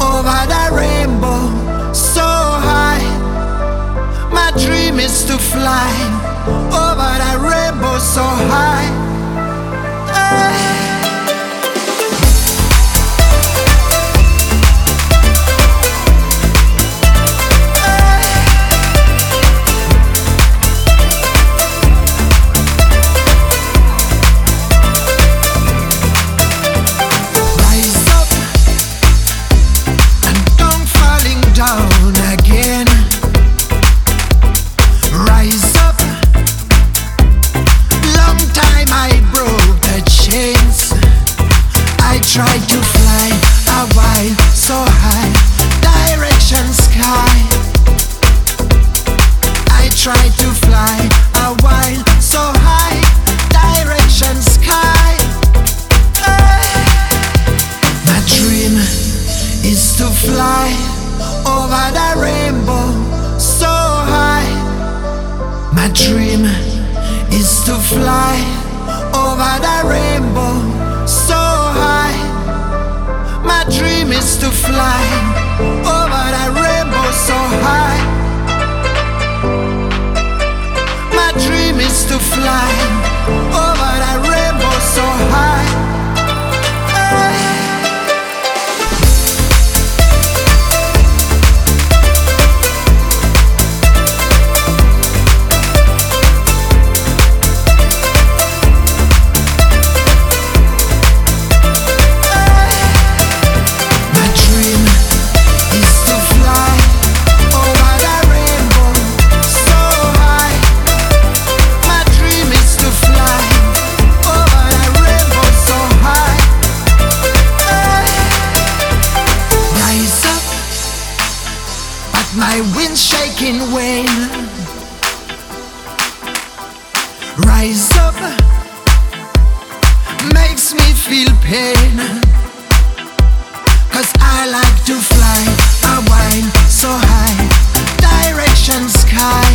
Over that rainbow. try to fly a while so high, direction sky. I try to fly a while so high, direction sky. My dream is to fly over the rainbow so high. My dream is to fly over the rainbow so high. My dream is to fly over the rainbow so high. My dream is to fly over the rainbow so high. My wind's shaking wave. Rise up makes me feel pain, 'cause I like to fly a while so high, direction sky.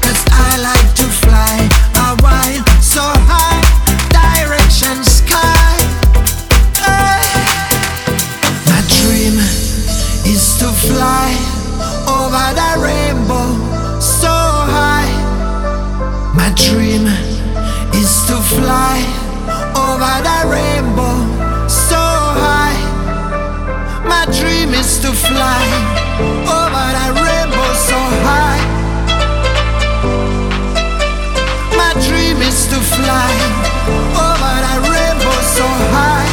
'Cause I like to fly a while so high, direction sky. My dream is to fly over the rainbow so high. My dream is to fly over the rainbow so high. My dream is to fly over the rainbow so high. My dream is to fly over the rainbow so high.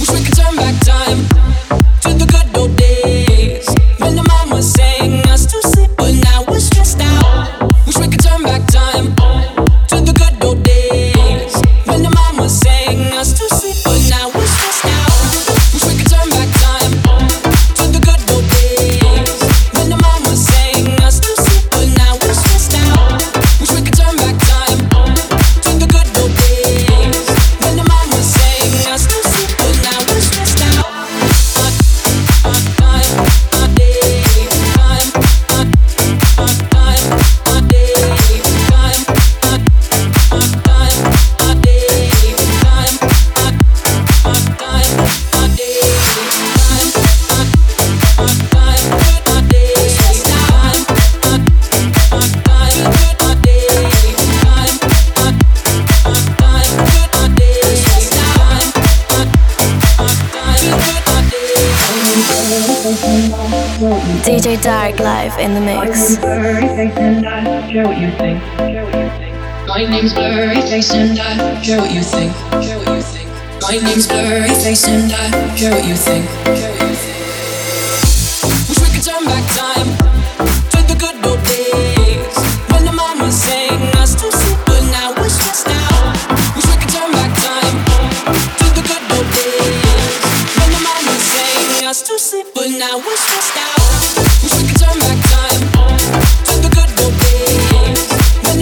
Wish we could turn back time to the good old days when the mama sang us to sleep, but now we're stressed out. Wish we could turn back time to the good old days when the mama sang us to sleep, but now we're stressed out. DJ Dark live in the mix. My name's blurry face and I care what you think. My name's blurry face and I care what you think. Wish we could turn back time to the good old days when the mama sang us to sleep, but now we're stressed out. Wish we could turn back time to the good old days when the mama sang us to sleep, but now we're stressed out. Wish we could turn back time to the good old days when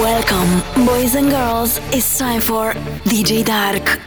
Welcome, boys and girls, it's time for DJ Dark.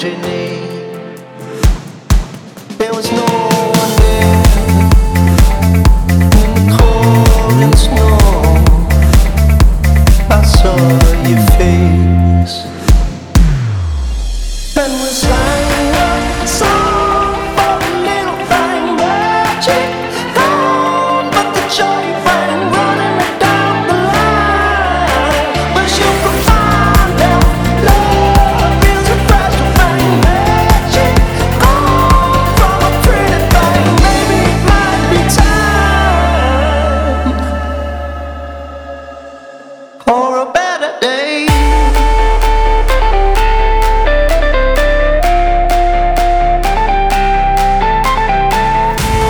Virginii pe o snowne, în cold snow I saw your face and was lying on song for a little fine magic gone, but the joy rang running down the line. Wish you could find out love is a prize to find magic gone from a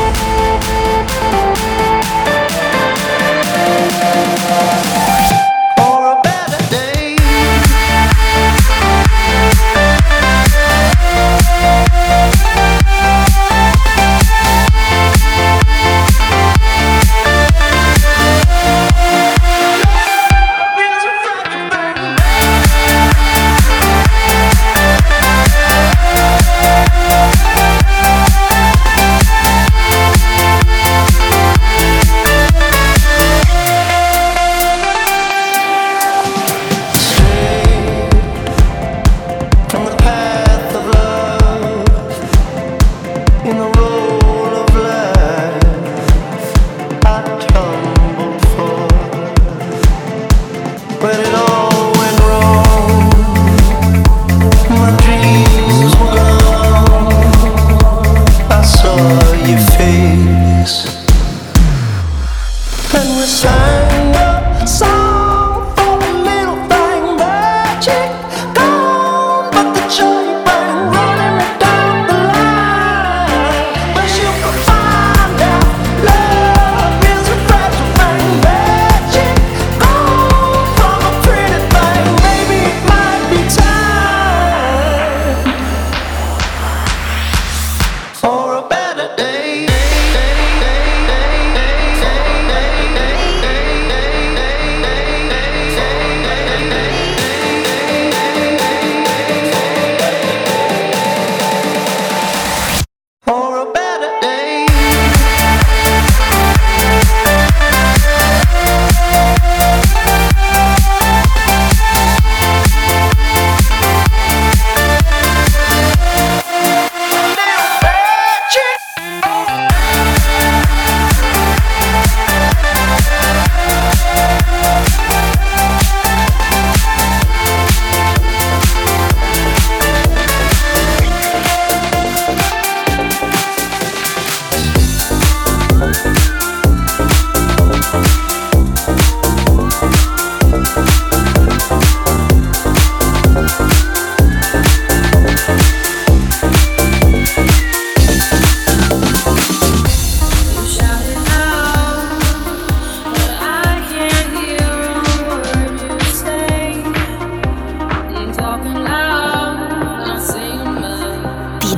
pretty thing. Maybe it might be time for a better day. Sang a song for a little thing magic gone, but the joy rang running down the line. Wish you could find out love is a prize to find magic gone from a pretty thing. Maybe it might be time for a better day.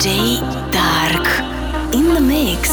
DJ Dark in the mix.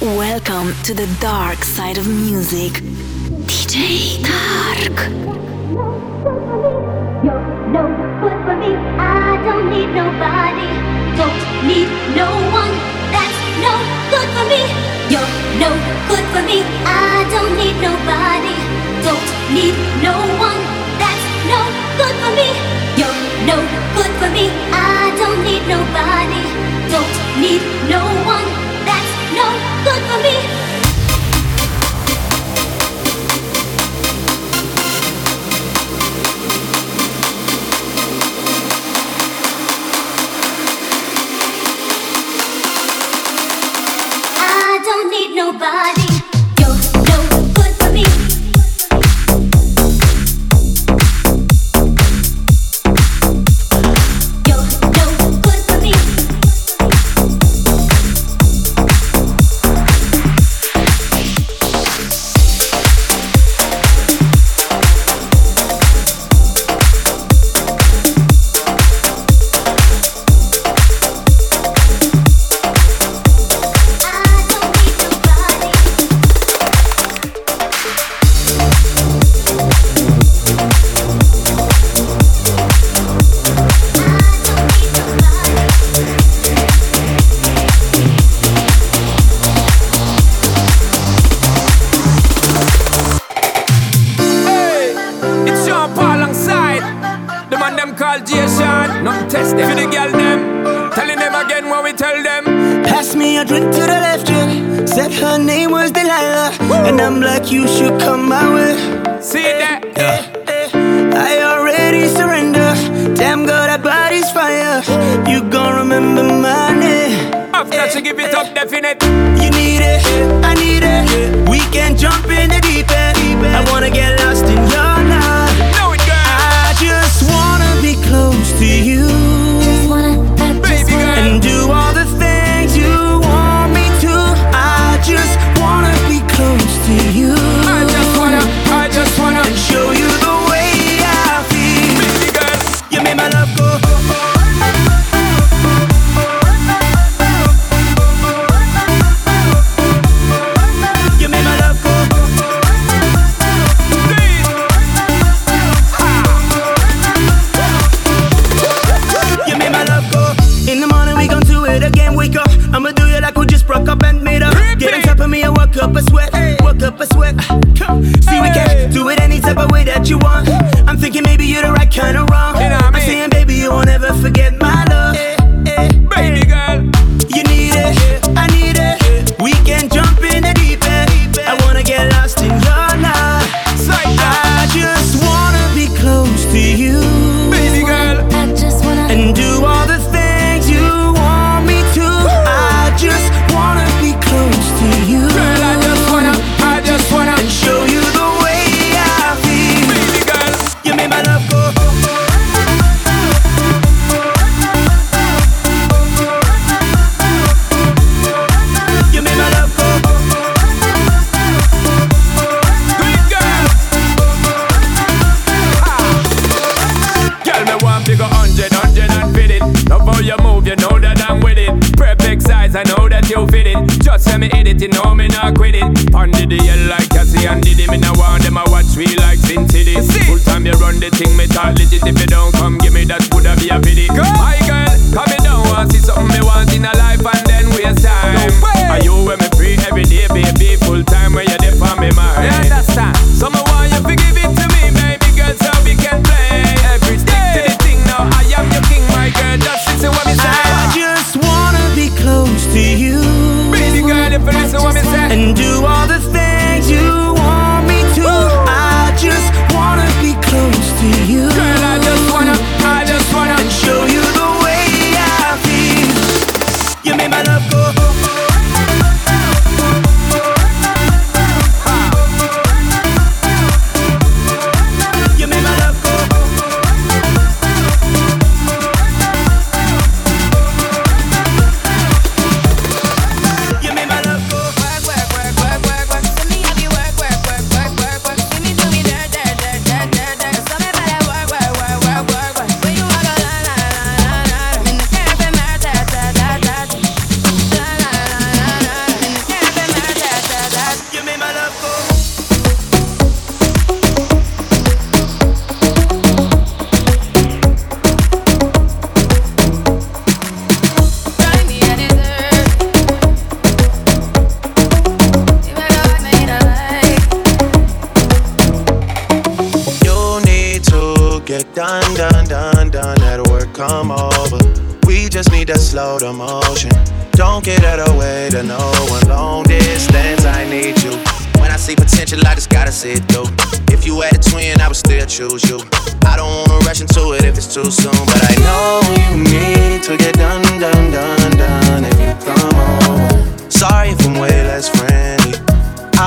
Welcome to the dark side of music. DJ Dark. You're no good for me. I don't need nobody. Don't need no one. That's no good for me. You're no good for me. I don't need nobody. Don't need no one. That's no good for me. You're no good for me. I don't need nobody. Don't need no one. No good for me. I don't need nobody. You made my love go. way to know in long distance I need you. When I see potential, I just gotta see it through. If you had a twin, I would still choose you. I don't wanna rush into it if it's too soon, but I know you need to get done, done, done, done if you come home. Sorry if I'm way less friendly.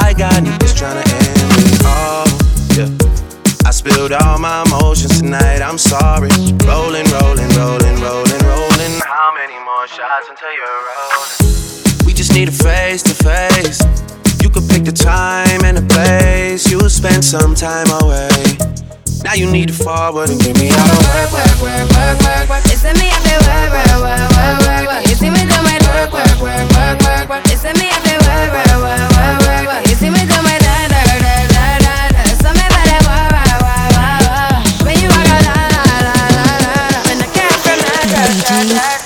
I got niggas tryna end me off, yeah. I spilled all my emotions tonight, I'm sorry. Rolling, rolling, rolling, rolling, rolling. How many more shots until you're rolling? We just need a face to face. You could pick the time and the place. You spent some time away. Now you need to forward and get me out of work, work, work, work, work, work. It's me out there, work, work, work, work, work, work. You see me do my work, work, work, work, work, work. It's me out there, work, work, work, work, work, work. You see me do my da da da da da da. So me better wah wah wah wah wah. When you walk out, la la la la la. When I came from that.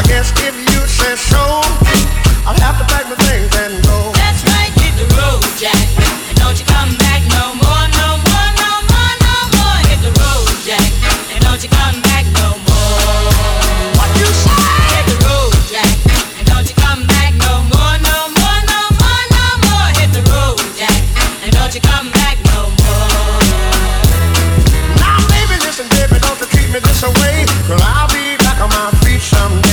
I guess if you say so, I'll have to pack my things and go. That's right, hit the road, Jack, and don't you come back no more, no more, no more, no more. Hit the road, Jack, and don't you come back no more. What you say? Hit the road, Jack, and don't you come back no more, no more, no more, no more. Hit the road, Jack, and don't you come back no more. Now, baby, listen, baby, don't you treat me this away, 'cause I'll be back on my feet someday.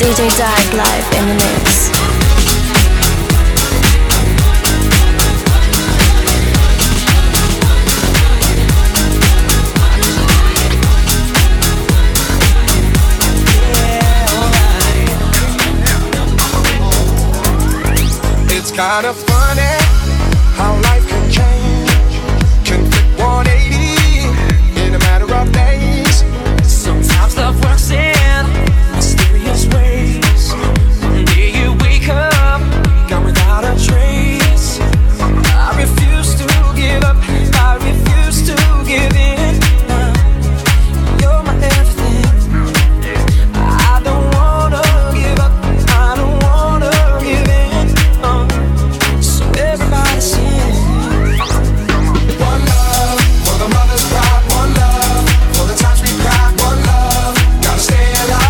DJ Dyke live in the mix. It's kind of funny how life can change, can flip 180 in a matter of days. Sometimes love works in mysterious ways. Day you wake up, gone without a trace. I refuse to give up, I refuse to give in. You're my everything. I don't wanna give up, I don't wanna give in. So everybody sing. One love for the mother's pride, one love for the times we cried, one love, gotta stay alive.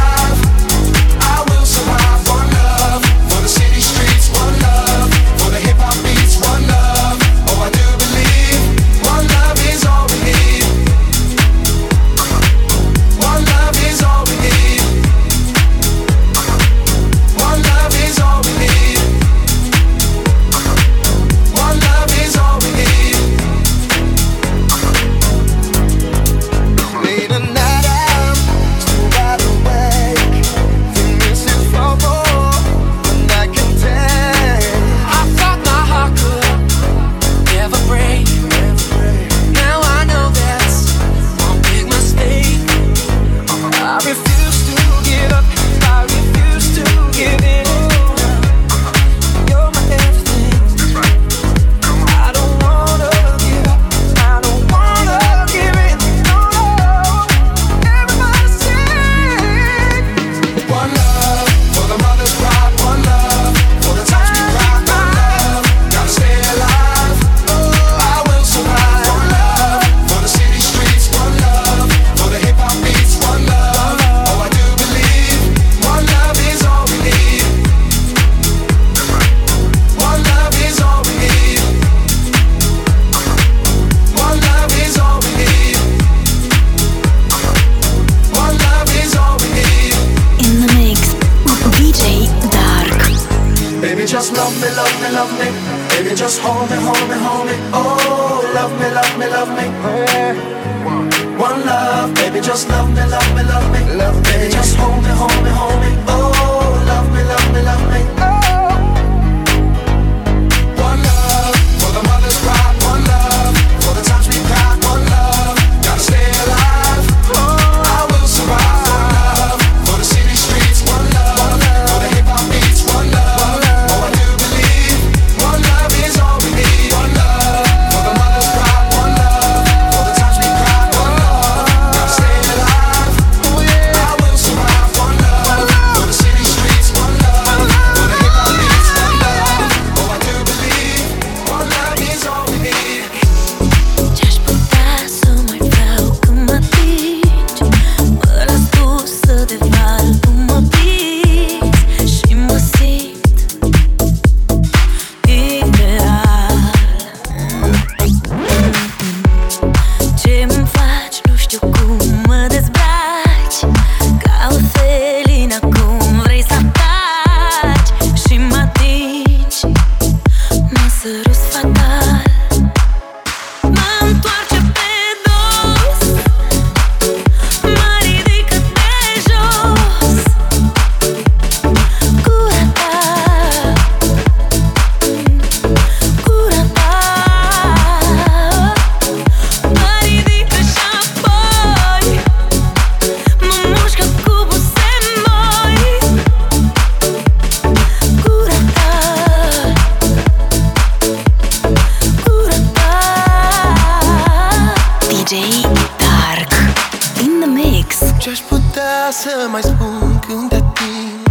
Ce-aș putea să mai spun când te ating?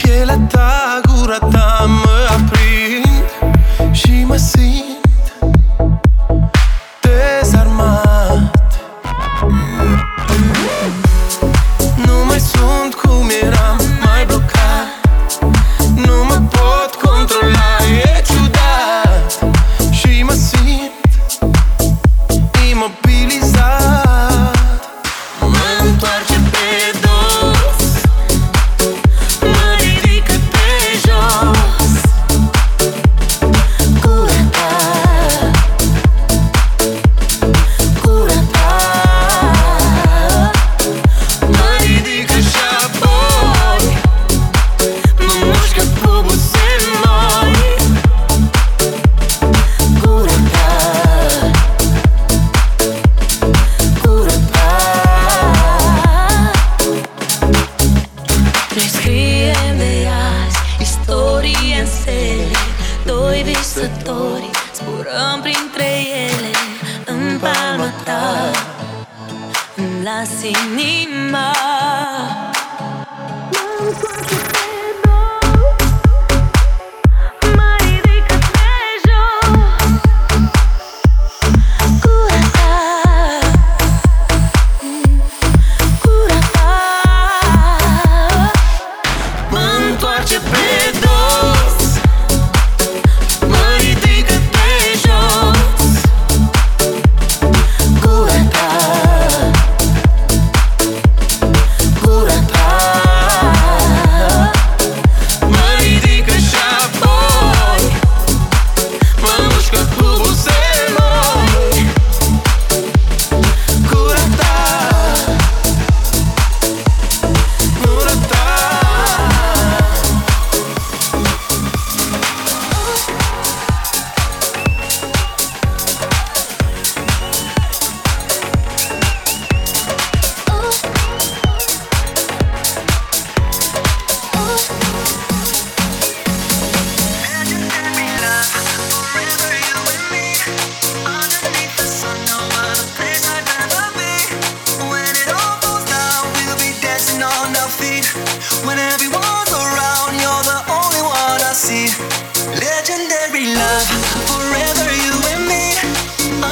Pielea ta, gura ta mă aprind și mă simt dezarmat. Nu mai sunt cum eram, mai blocat. Nu mă pot controla, e ciudat și mă simt imobilizat. Rescriem de azi istorie în sele. Doi visători zburăm printre ele. În palma ta îmi las inima. Legendary love, forever you and me.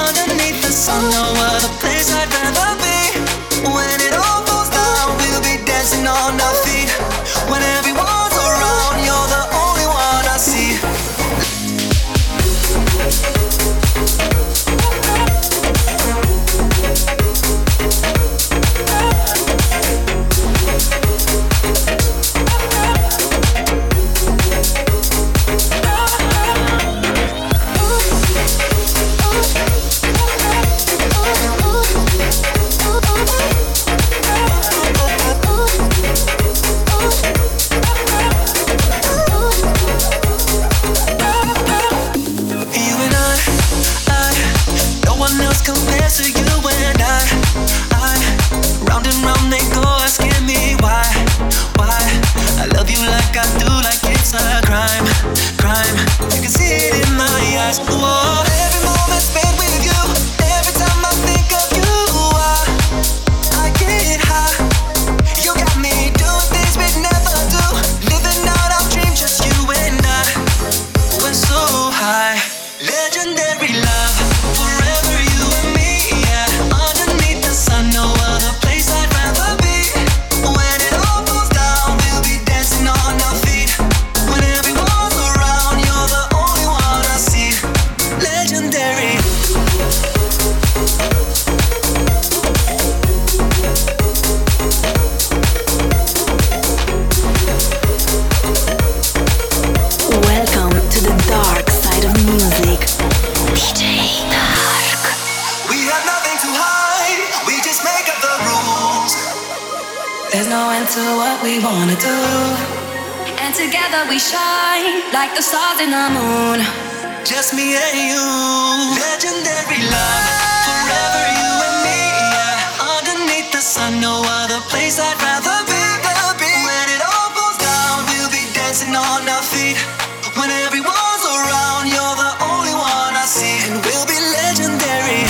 Underneath the sun, no other place I'd rather be. When it all goes down, we'll be dancing on our feet. When everyone's around, you're the only one I see. Compared to you and I round and round they go asking me why I love you like I do, like it's a crime. You can see it in my eyes. Whoa. Every moment spent with you, every time I think of you, I get high. You got me doing things we'd never do, living out our dreams, just you and I. We're so high, legendary love. There's no end to what we wanna do, and together we shine like the stars in the moon. Just me and you, legendary love, forever you and me. Yeah. Underneath the sun, no other place I'd rather be. When it all goes down, we'll be dancing on our feet. When everyone's around, you're the only one I see, and we'll be legendary.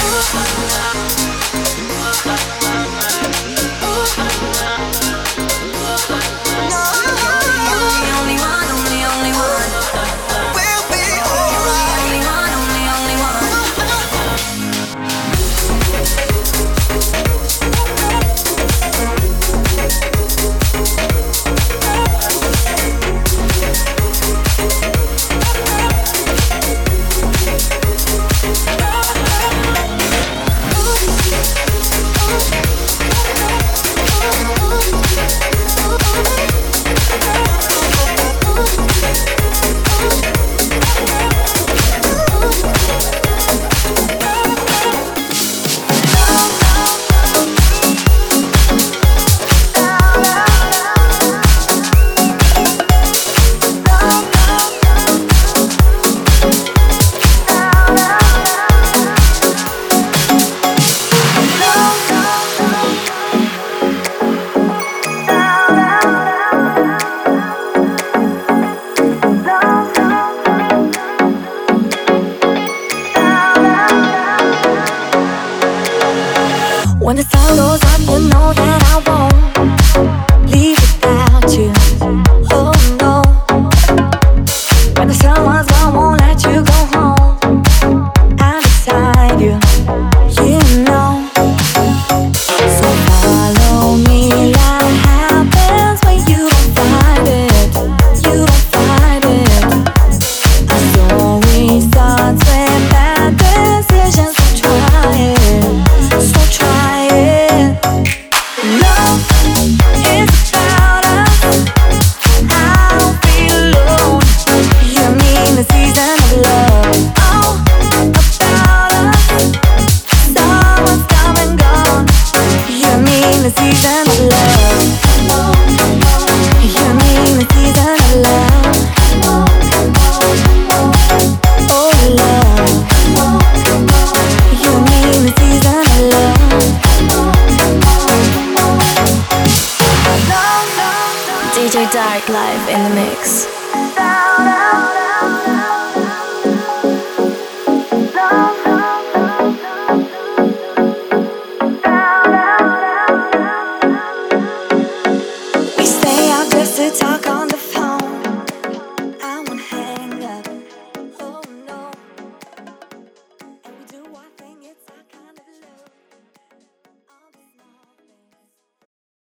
DJ Dark live in the mix.